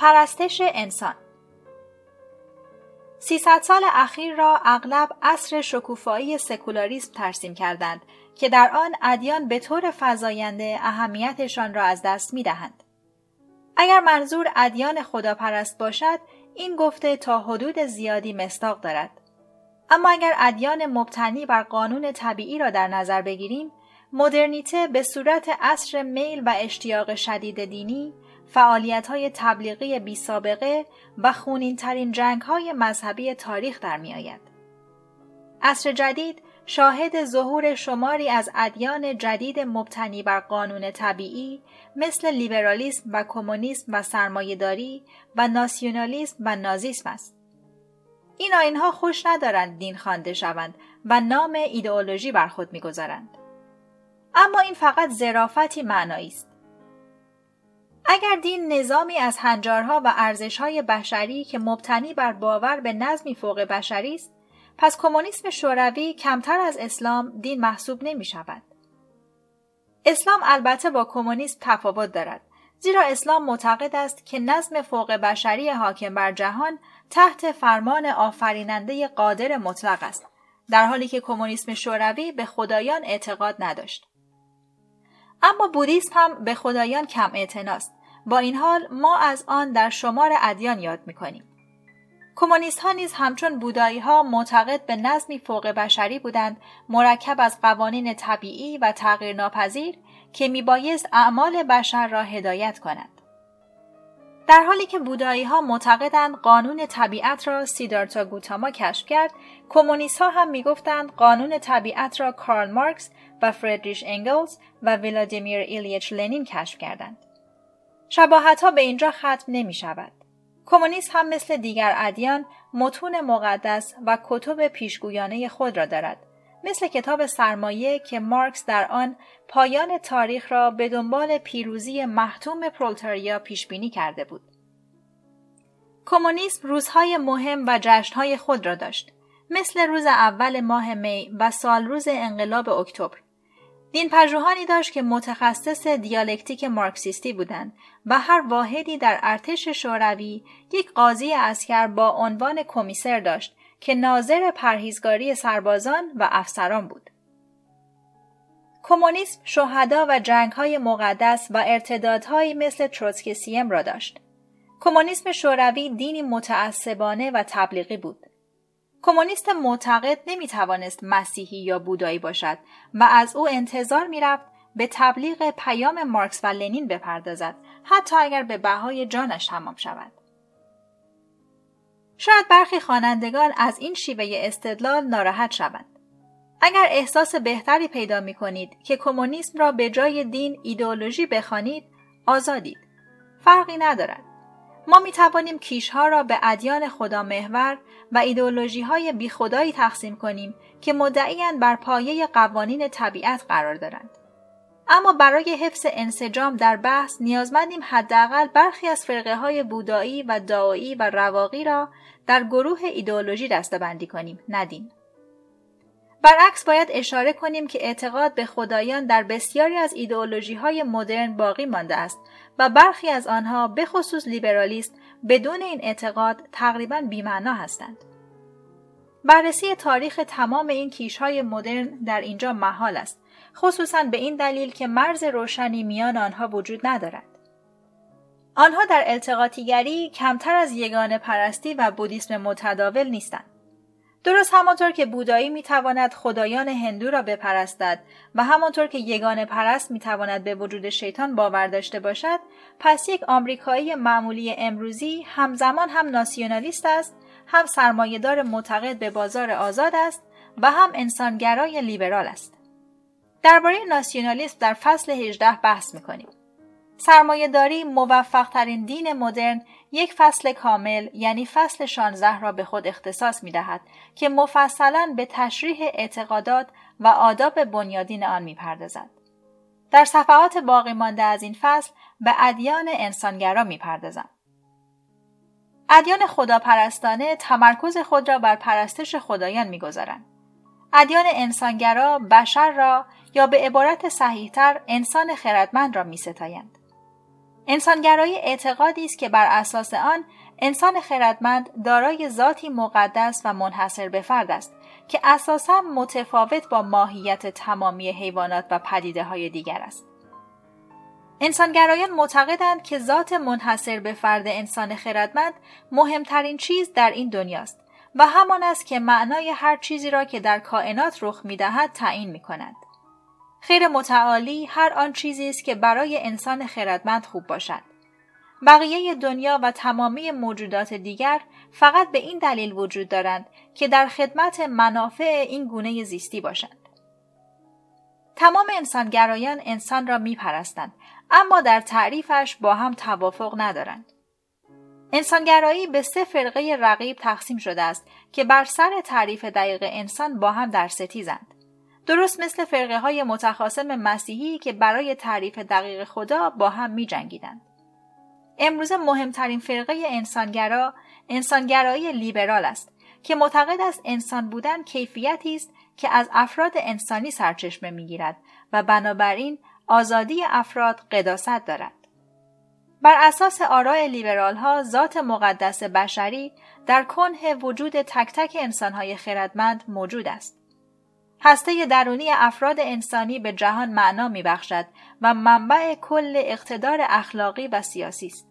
پرستش انسان 300 سال اخیر را اغلب عصر شکوفایی سکولاریسم ترسیم کردند که در آن ادیان به طور فزاینده اهمیتشان را از دست می‌دهند. اگر منظور ادیان خداپرست باشد، این گفته تا حدود زیادی مصداق دارد. اما اگر ادیان مبتنی بر قانون طبیعی را در نظر بگیریم، مدرنیته به صورت عصر میل و اشتیاق شدید دینی، فعالیت‌های تبلیغی بی‌سابقه و خونین‌ترین جنگ‌های مذهبی تاریخ در می‌آید. عصر جدید شاهد ظهور شماری از ادیان جدید مبتنی بر قانون طبیعی مثل لیبرالیسم و کمونیسم و سرمایه‌داری و ناسیونالیسم و نازیسم است. این آیین‌ها خوش ندارند دین خوانده شوند و نام ایدئولوژی بر خود می‌گذارند. اما این فقط ظرافتی معنایی است. اگر دین نظامی از هنجارها و ارزش‌های بشری که مبتنی بر باور به نظمی فوق بشری است، پس کمونیسم شوروی کمتر از اسلام دین محسوب نمی‌شود. اسلام البته با کمونیسم تفاوت دارد، زیرا اسلام معتقد است که نظم فوق بشری حاکم بر جهان تحت فرمان آفریننده قادر مطلق است، در حالی که کمونیسم شوروی به خدایان اعتقاد نداشت. اما بودیسم هم به خدایان کم اعتناست. با این حال ما از آن در شمار ادیان یاد می‌کنیم. کمونیست‌ها نیز همچون بودایی‌ها معتقد به نظمی فوق بشری بودند، مرکب از قوانین طبیعی و تغییرناپذیر که میبایست اعمال بشر را هدایت کند. در حالی که بودایی‌ها معتقدند قانون طبیعت را سیدارتا گوتاما کشف کرد، کمونیست‌ها هم می‌گفتند قانون طبیعت را کارل مارکس و فریدریش انگلس و ولادیمیر ایلیتش لینین کشف کردند. شباهت‌ها به اینجا ختم نمی‌شود. کمونیسم هم مثل دیگر ادیان متون مقدس و کتب پیشگویانه خود را دارد، مثل کتاب سرمایه که مارکس در آن پایان تاریخ را به دنبال پیروزی محتوم پرولتاریا پیشبینی کرده بود. کمونیسم روزهای مهم و جشنهای خود را داشت، مثل روز اول ماه می و سالروز انقلاب اکتبر. دین‌پژوهانی داشت که متخصص دیالکتیک مارکسیستی بودند و هر واحدی در ارتش شوروی یک قاضی عسکر با عنوان کمیسر داشت که ناظر پرهیزگاری سربازان و افسران بود. کمونیسم شهدا و جنگ‌های مقدس و ارتدادهایی مثل تروتسکیسم را داشت. کمونیسم شوروی دینی متعصبانه و تبلیغی بود. کمونیست معتقد نمیتوانست مسیحی یا بودایی باشد و از او انتظار میرفت به تبلیغ پیام مارکس و لنین بپردازد، حتی اگر به بهای جانش تمام شود. شاید برخی خوانندگان از این شیوه استدلال ناراحت شوند. اگر احساس بهتری پیدا میکنید که کمونیسم را به جای دین ایدئولوژی بخوانید، آزادید. فرقی ندارد. ما میتوانیم کیشها را به ادیان خدامحور و ایدئولوژی‌های بیخدایی تقسیم کنیم که مدعیاً بر پایه قوانین طبیعت قرار دارند. اما برای حفظ انسجام در بحث نیازمندیم حداقل برخی از فرقه‌های بودایی و داعی و رواقی را در گروه ایدئولوژی دسته‌بندی کنیم، نه دین. برعکس باید اشاره کنیم که اعتقاد به خدایان در بسیاری از ایدئولوژی‌های مدرن باقی مانده است و برخی از آنها به خصوص لیبرالیسم بدون این اعتقاد تقریباً بی‌معنا هستند. بررسی تاریخ تمام این کیش‌های مدرن در اینجا محال است، خصوصاً به این دلیل که مرز روشنی میان آنها وجود ندارد. آنها در التقاطیگری کمتر از یگانه پرستی و بودیسم متداول نیستند. درست همانطور که بودایی میتواند خدایان هندو را بپرستد و همانطور که یگانه پرست میتواند به وجود شیطان باور داشته باشد، پس یک آمریکایی معمولی امروزی همزمان هم ناسیونالیست است، هم سرمایه‌دار معتقد به بازار آزاد است و هم انسانگرای لیبرال است. درباره ناسیونالیسم در فصل 18 بحث میکنیم. سرمایه‌داری موفق‌ترین دین مدرن یک فصل کامل، یعنی فصل 16 را به خود اختصاص می‌دهد که مفصلاً به تشریح اعتقادات و آداب بنیادین آن می‌پردازد. در صفحات باقی مانده از این فصل به ادیان انسانگرا می‌پردازم. ادیان خداپرستانه تمرکز خود را بر پرستش خدایان می‌گذارند. ادیان انسانگرا بشر را، یا به عبارت صحیح‌تر، انسان خردمند را می‌ستایند. انسانگرایی اعتقادی است که بر اساس آن انسان خردمند دارای ذاتی مقدس و منحصر به فرد است که اساساً متفاوت با ماهیت تمامی حیوانات و پدیده‌های دیگر است. انسانگرایان معتقدند که ذات منحصر به فرد انسان خردمند مهمترین چیز در این دنیاست و همان است که معنای هر چیزی را که در کائنات رخ می‌دهد تعیین می‌کنند. خیر متعالی هر آن چیزی است که برای انسان خردمند خوب باشد. بقیه دنیا و تمامی موجودات دیگر فقط به این دلیل وجود دارند که در خدمت منافع این گونه زیستی باشند. تمام انسانگرایان انسان را میپرستند، اما در تعریفش با هم توافق ندارند. انسانگرایی به 3 فرقه رقیب تقسیم شده است که بر سر تعریف دقیق انسان با هم در ستیزند. درست مثل فرقه‌های متخاصم مسیحی که برای تعریف دقیق خدا با هم می‌جنگیدند. امروز مهمترین فرقه انسانگرا، انسانگرایی لیبرال است که معتقد است انسان بودن کیفیتی است که از افراد انسانی سرچشمه می‌گیرد و بنابراین آزادی افراد قداست دارد. بر اساس آراء لیبرال‌ها، ذات مقدس بشری در کنه وجود تک تک انسان‌های خردمند موجود است. هسته درونی افراد انسانی به جهان معنا می‌بخشد و منبع کل اقتدار اخلاقی و سیاسی است.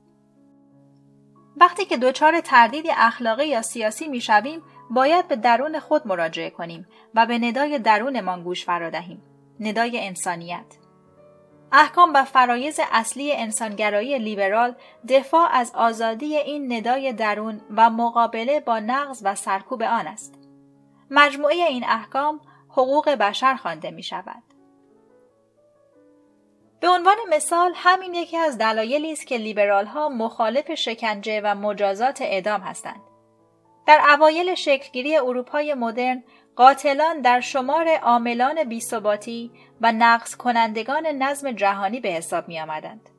وقتی که دچار تردید اخلاقی یا سیاسی می‌شویم، باید به درون خود مراجعه کنیم و به ندای درونمان گوش فرا دهیم، ندای انسانیت. احکام و فرایض اصلی انسانگرایی لیبرال دفاع از آزادی این ندای درون و مقابله با نقض و سرکوب آن است. مجموعه این احکام حقوق بشر خوانده می شود. به عنوان مثال، همین یکی از دلایلی است که لیبرال ها مخالف شکنجه و مجازات اعدام هستند. در اوایل شکلگیری اروپای مدرن، قاتلان در شمار عاملان بی‌ثباتی و نقض کنندگان نظم جهانی به حساب می آمدند.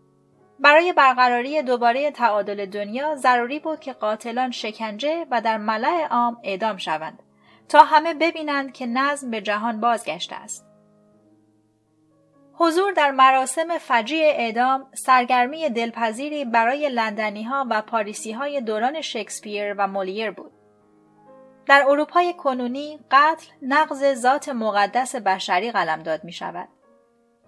برای برقراری دوباره تعادل دنیا ضروری بود که قاتلان شکنجه و در ملأ عام اعدام شوند تا همه ببینند که نظم به جهان بازگشته است. حضور در مراسم فجیع اعدام سرگرمی دلپذیری برای لندنی‌ها و پاریسی‌های دوران شکسپیر و مولیر بود. در اروپای کنونی قتل نقض ذات مقدس بشری قلمداد می‌شود.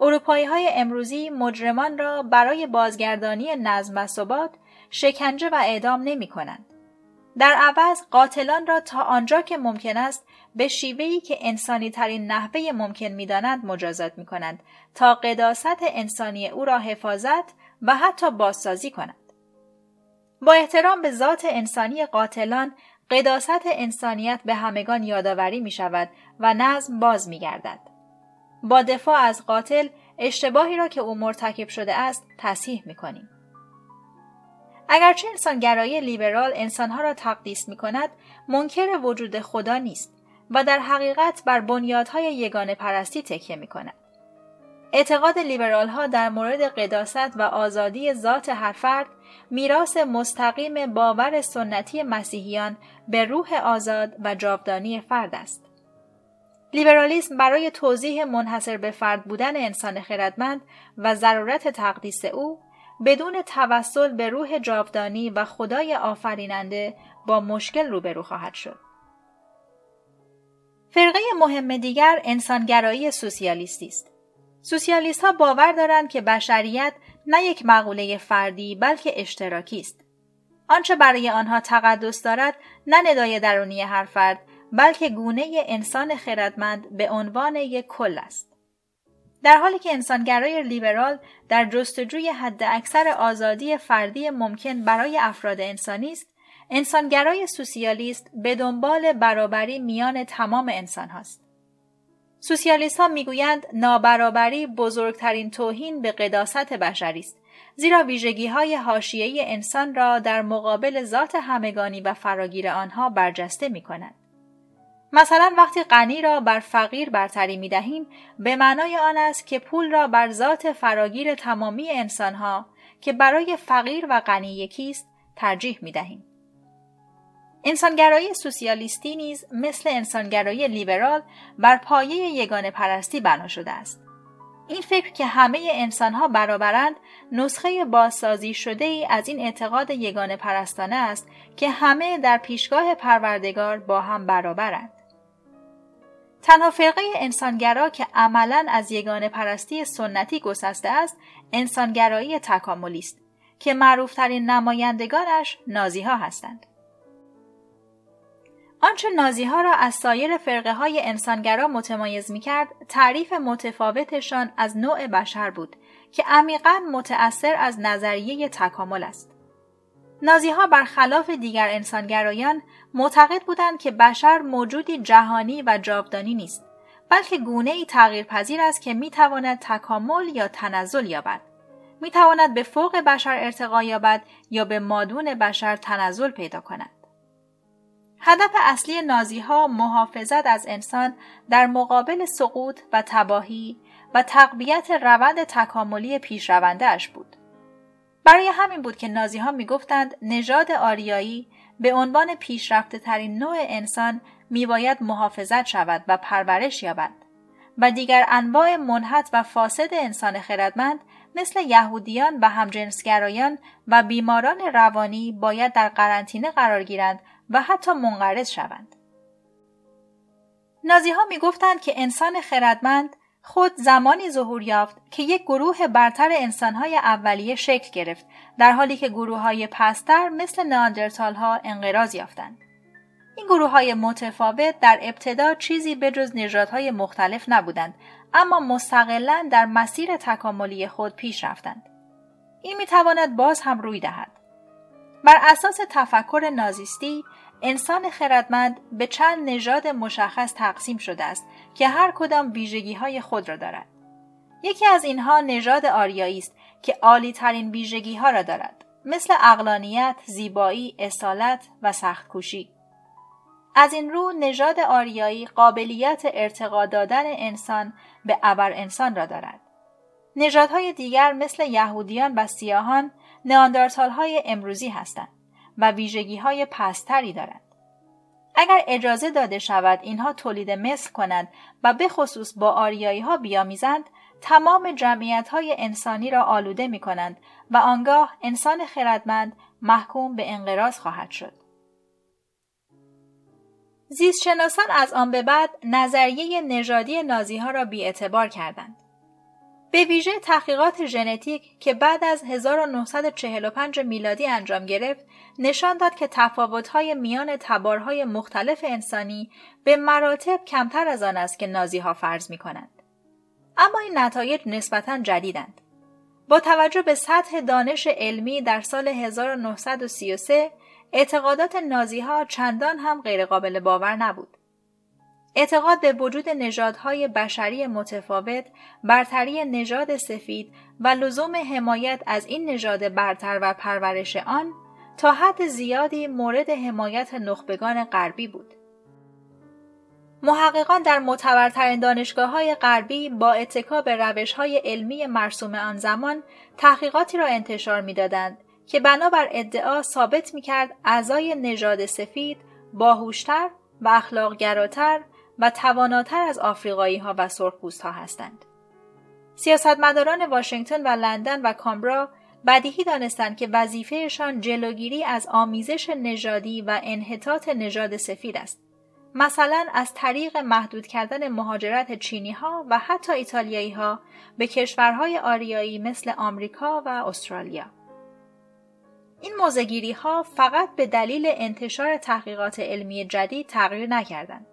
اروپایی‌های امروزی مجرمان را برای بازگردانی نظم و ثبات شکنجه و اعدام نمی‌کنند. در عوض قاتلان را تا آنجا که ممکن است به شیوهی که انسانی ترین نحوه ممکن می‌دانند مجازات می‌کنند تا قداست انسانی او را حفاظت و حتی بازسازی کنند. با احترام به ذات انسانی قاتلان، قداست انسانیت به همگان یادآوری می‌شود و نظم باز می‌گردد. با دفاع از قاتل، اشتباهی را که او مرتکب شده است تصحیح می‌کنیم. اگرچه انسانگرایی لیبرال انسانها را تقدیس می‌کند، منکر وجود خدا نیست و در حقیقت بر بنیادهای یگانه پرستی تکیه می‌کند. اعتقاد لیبرال‌ها در مورد قداست و آزادی ذات هر فرد میراث مستقیم باور سنتی مسیحیان به روح آزاد و جاودانی فرد است. لیبرالیسم برای توضیح منحصر به فرد بودن انسان خردمند و ضرورت تقدیس او بدون توسل به روح جاودانی و خدای آفریننده با مشکل روبرو خواهد شد. فرقه مهم دیگر انسانگرایی سوسیالیستی است. سوسیالیست‌ها باور دارند که بشریت نه یک مقوله فردی بلکه اشتراکی است. آنچه برای آنها تقدس دارد نه ندای درونی هر فرد بلکه گونه انسان خردمند به عنوان یک کل است. در حالی که انسانگرای لیبرال در جستجوی حداکثر آزادی فردی ممکن برای افراد انسانی است، انسانگرای سوسیالیست به دنبال برابری میان تمام انسان هاست. سوسیالیست ها می گویند نابرابری بزرگترین توهین به قداست بشری است، زیرا ویژگی های حاشیه‌ای انسان را در مقابل ذات همگانی و فراگیر آنها برجسته می کنند. مثلا وقتی غنی را بر فقیر برتری می دهیم، به معنای آن است که پول را بر ذات فراگیر تمامی انسانها که برای فقیر و غنی یکیست ترجیح می دهیم. انسانگرایی سوسیالیستی نیز مثل انسانگرایی لیبرال بر پایه یگانه پرستی بنا شده است. این فکر که همه انسان‌ها برابرند نسخه بازسازی شده ای از این اعتقاد یگانه پرستانه است که همه در پیشگاه پروردگار با هم برابرند. تنها فرقه انسانگرا که عملاً از یگانه پرستی سنتی گسسته است، انسانگرایی تکاملی است که معروف‌ترین نمایندگانش نازی‌ها هستند. آنچه نازی‌ها را از سایر فرقه‌های انسانگرا متمایز می‌کرد، تعریف متفاوتشان از نوع بشر بود که عمیقاً متأثر از نظریه تکامل است. نازی‌ها برخلاف دیگر انسانگرایان معتقد بودند که بشر موجودی جهانی و جاودانی نیست، بلکه گونه‌ای تغییرپذیر است که می‌تواند تکامل یا تنزل یابد، می‌تواند به فوق بشر ارتقا یابد یا به مادون بشر تنزل پیدا کند. هدف اصلی نازی‌ها محافظت از انسان در مقابل سقوط و تباهی و تقویت روند تکاملی پیشرونده‌اش بود. برای همین بود که نازی‌ها می‌گفتند نژاد آریایی به عنوان پیشرفته‌ترین نوع انسان می‌باید محافظت شود و پرورش یابد و دیگر انواع منحط و فاسد انسان خردمند مثل یهودیان و همجنسگرایان و بیماران روانی باید در قرنطینه قرار گیرند و حتی منقرض شوند. نازی‌ها می‌گفتند که انسان خردمند خود زمانی ظهور یافت که یک گروه برتر انسان‌های اولیه شکل گرفت، در حالی که گروه‌های پستر مثل نئاندرتال‌ها انقراض یافتند. این گروه‌های متفاوت در ابتدا چیزی بجز نژادهای مختلف نبودند، اما مستقلاً در مسیر تکاملی خود پیش رفتند. این می‌تواند باز هم روی دهد. بر اساس تفکر نازیستی، انسان خردمند به چند نژاد مشخص تقسیم شده است که هر کدام ویژگی‌های خود را دارد. یکی از اینها نژاد آریایی است که عالی‌ترین ویژگی‌ها را دارد، مثل عقلانیت، زیبایی، اصالت و سخت‌کوشی. از این رو نژاد آریایی قابلیت ارتقا دادن انسان به ابر انسان را دارد. نژادهای دیگر مثل یهودیان و سیاهان نئاندرتال‌های امروزی هستند و ویژگی‌های پست‌تری دارند. اگر اجازه داده شود اینها تولید مثل کنند و به خصوص با آریایی‌ها بیامیزند، تمام جمعیت‌های انسانی را آلوده می‌کنند و آنگاه انسان خردمند محکوم به انقراض خواهد شد. زیستشناسان از آن به بعد نظریه نژادی نازی‌ها را بی‌اعتبار کردند. به ویژه تحقیقات ژنتیک که بعد از 1945 میلادی انجام گرفت، نشان داد که تفاوت‌های میان تبارهای مختلف انسانی به مراتب کمتر از آن است که نازی‌ها فرض می‌کنند. اما این نتایج نسبتاً جدیدند. با توجه به سطح دانش علمی در سال 1933، اعتقادات نازی‌ها چندان هم غیرقابل باور نبود. اعتقاد به وجود نژادهای بشری متفاوت، برتری نژاد سفید و لزوم حمایت از این نژاد برتر و پرورش آن تا حد زیادی مورد حمایت نخبگان غربی بود. محققان در معتبرترین دانشگاه‌های غربی با اتکا به روش‌های علمی مرسوم آن زمان تحقیقاتی را انتشار می‌دادند که بنابر ادعا ثابت می‌کرد اعضای نژاد سفید باهوشتر و اخلاق‌گراتر و تواناتر از آفریقایی‌ها و سرخپوست‌ها هستند. سیاستمداران واشنگتن و لندن و کامبرا بدیهی دانستند که وظیفهشان جلوگیری از آمیزش نژادی و انحطاط نژاد سفید است. مثلا از طریق محدود کردن مهاجرت چینی‌ها و حتی ایتالیایی‌ها به کشورهای آریایی مثل آمریکا و استرالیا. این موزه‌گیری‌ها فقط به دلیل انتشار تحقیقات علمی جدید تغییر نکردند.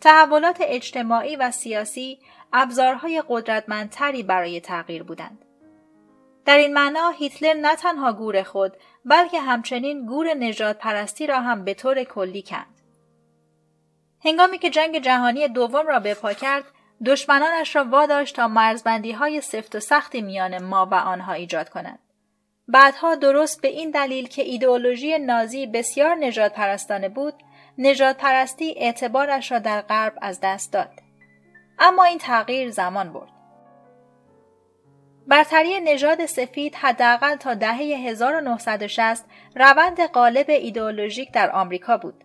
تحولات اجتماعی و سیاسی ابزارهای قدرتمندتری برای تغییر بودند. در این معنا هیتلر نه تنها گور خود، بلکه همچنین گور نژادپرستی را هم به طور کلی کند. هنگامی که جنگ جهانی دوم را به پا کرد، دشمنانش را واداشت تا مرزبندی‌های سفت و سختی میان ما و آنها ایجاد کنند. بعدها درست به این دلیل که ایدئولوژی نازی بسیار نژادپرستانه بود، نژادپرستی اعتبارش را در غرب از دست داد. اما این تغییر زمان برد. برتری نژاد سفید حداقل تا دهه 1960 روند غالب ایدئولوژیک در آمریکا بود.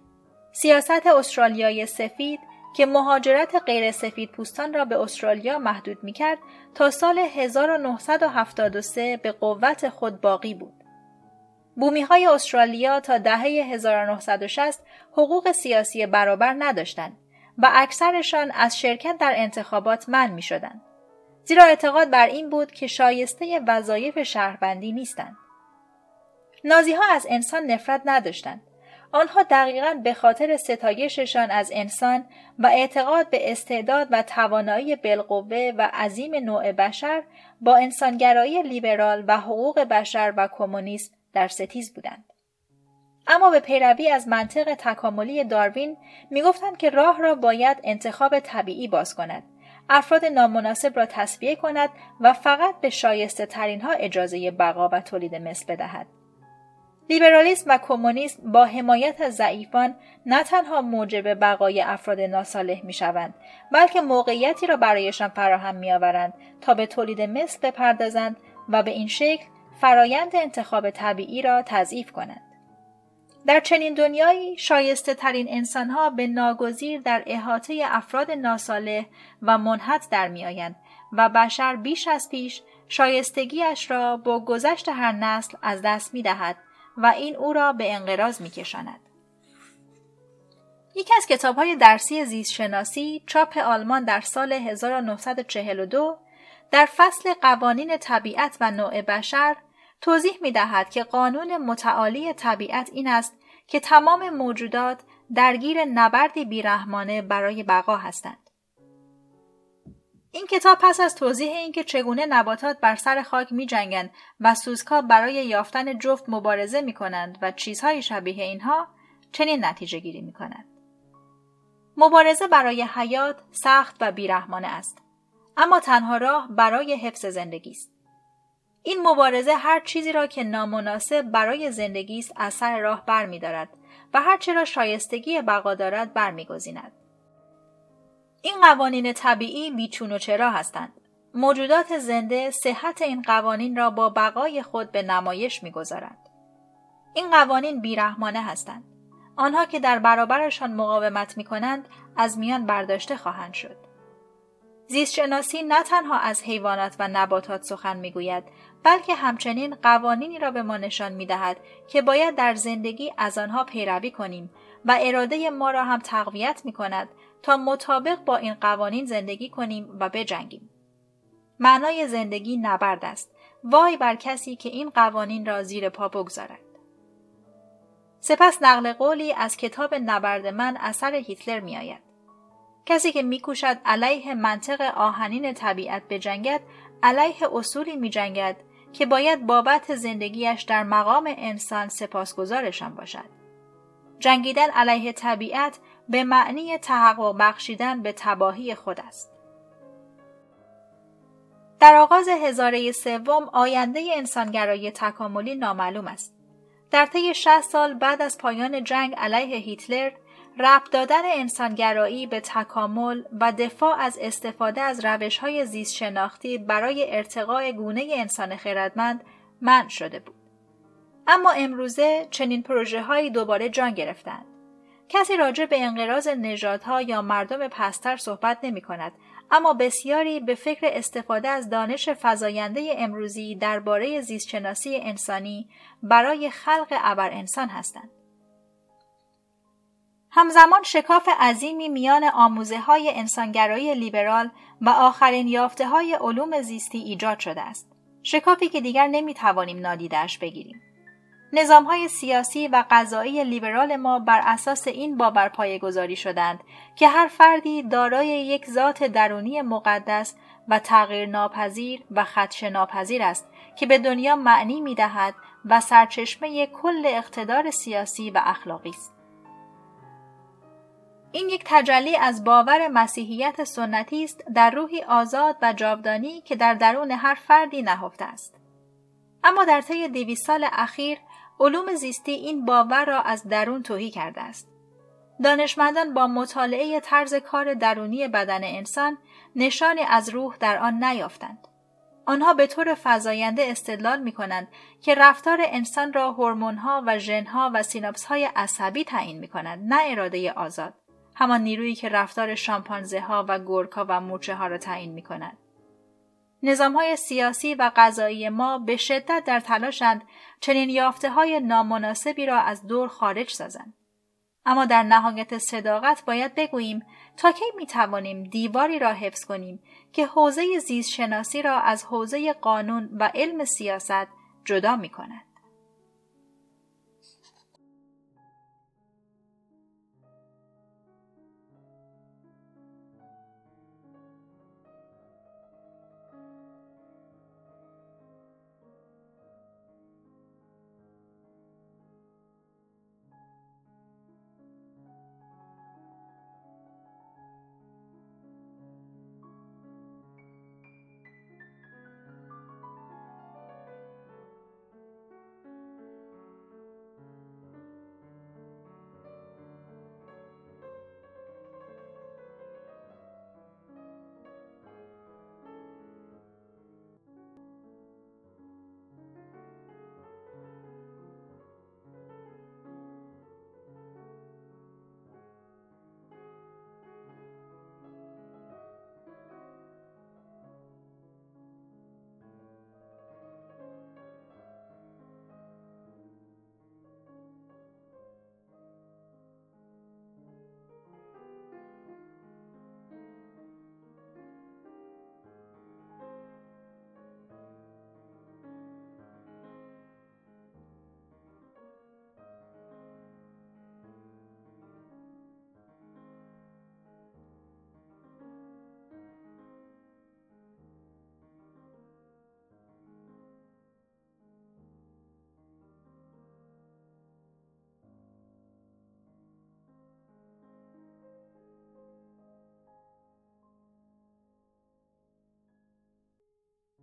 سیاست استرالیای سفید که مهاجرت غیر سفید پوستان را به استرالیا محدود می‌کرد تا سال 1973 به قوت خود باقی بود. بومی‌های استرالیا تا دهه 1960 حقوق سیاسی برابر نداشتند و اکثرشان از شرکت در انتخابات منع می‌شدند. زیرا اعتقاد بر این بود که شایسته وظایف شهروندی نیستند. نازی‌ها از انسان نفرت نداشتند. آنها دقیقاً به خاطر ستایششان از انسان و اعتقاد به استعداد و توانایی بالقوه و عظیم نوع بشر با انسانگرایی لیبرال و حقوق بشر و کمونیسم در ستیز بودند. اما به پیروی از منطق تکاملی داروین می‌گفتند که راه را باید انتخاب طبیعی باز کند، افراد نامناسب را تصفیه کند و فقط به شایسته ترین ها اجازه بقا و تولید مثل بدهد. لیبرالیسم و کمونیسم با حمایت از ضعیفان نه تنها موجب بقای افراد ناصالح می شوند، بلکه موقعیتی را برایشان فراهم می آورند تا به تولید مثل بپردازند و به این شکل فرایند انتخاب طبیعی را تضعیف کنند. در چنین دنیایی شایسته ترین انسانها به ناگزیر در احاطه افراد ناصالح و منحط در می آیند و بشر بیش از پیش شایستگیش را با گذشت هر نسل از دست می دهد و این او را به انقراض می کشاند. یکی از کتاب‌های درسی زیستشناسی چاپ آلمان در سال 1942 در فصل قوانین طبیعت و نوع بشر توضیح می دهد که قانون متعالی طبیعت این است که تمام موجودات درگیر نبردی بیرحمانه برای بقا هستند. این کتاب پس از توضیح اینکه چگونه نباتات بر سر خاک می جنگند و سوزکا برای یافتن جفت مبارزه می کنند و چیزهای شبیه اینها چنین نتیجه گیری می کند. مبارزه برای حیات سخت و بیرحمانه است، اما تنها راه برای حفظ زندگی است. این مبارزه هر چیزی را که نامناسب برای زندگی است از سر راه بر می دارد و هر چه را شایستگی بقا دارد بر می گزیند. این قوانین طبیعی بیچون و چرا هستند. موجودات زنده صحت این قوانین را با بقای خود به نمایش می گذارند. این قوانین بیرحمانه هستند. آنها که در برابرشان مقاومت می کنند از میان برداشته خواهند شد. زیستشناسی نه تنها از حیوانات و نباتات سخن می گوید، بلکه همچنین قوانینی را به ما نشان می دهد که باید در زندگی از آنها پیروی کنیم و اراده ما را هم تقویت می کند تا مطابق با این قوانین زندگی کنیم و بجنگیم. معنای زندگی نبرد است. وای بر کسی که این قوانین را زیر پا بگذارد. سپس نقل قولی از کتاب نبرد من اثر هیتلر می آید. کسی که میکوشد علیه منطق آهنین طبیعت بجنگد، علیه اصولی میجنگد که باید بابت زندگیش در مقام انسان سپاسگزارشان باشد. جنگیدن علیه طبیعت به معنی تحقق بخشیدن به تباهی خود است. در آغاز هزاره سوم آینده انسانگرایی تکاملی نامعلوم است. در طی 60 سال بعد از پایان جنگ علیه هیتلر، ربط دادن انسانگرایی به تکامل و دفاع از استفاده از روش‌های زیستشناختی برای ارتقاء گونه انسان خردمند منع شده بود. اما امروزه چنین پروژه‌هایی دوباره جان گرفتند. کسی راجع به انقراض نژادها یا مردم پستر صحبت نمی‌کند، اما بسیاری به فکر استفاده از دانش فزاینده امروزی درباره زیستشناسی انسانی برای خلق ابر انسان هستند. همزمان شکاف عظیمی میان آموزه‌های انسانگرایی لیبرال و آخرین یافته‌های علوم زیستی ایجاد شده است. شکافی که دیگر نمی‌توانیم نادیده‌اش بگیریم. نظام‌های سیاسی و قضایی لیبرال ما بر اساس این باور پایه‌گذاری شدند که هر فردی دارای یک ذات درونی مقدس و تغییرناپذیر و خدشه‌ناپذیر است که به دنیا معنی می‌دهد و سرچشمه کل اقتدار سیاسی و اخلاقی است. این یک تجلی از باور مسیحیت سنتی است در روحی آزاد و جاودانی که در درون هر فردی نهفته است. اما در طی 200 سال اخیر علوم زیستی این باور را از درون تهی کرده است. دانشمندان با مطالعه طرز کار درونی بدن انسان نشانی از روح در آن نیافتند. آنها به طور فزاینده استدلال می کنند که رفتار انسان را هورمون‌ها و ژن‌ها و سیناپس‌های عصبی تعیین می کنند، نه اراده آزاد. همان نیرویی که رفتار شامپانزه ها و گورکا و مورچه ها را تعیین می کند. نظام های سیاسی و قضایی ما به شدت در تلاشند چنین یافته های نامناسبی را از دور خارج سازند. اما در نهایت صداقت باید بگوییم تا کی می توانیم دیواری را حفظ کنیم که حوزه زیست شناسی را از حوزه قانون و علم سیاست جدا می کند.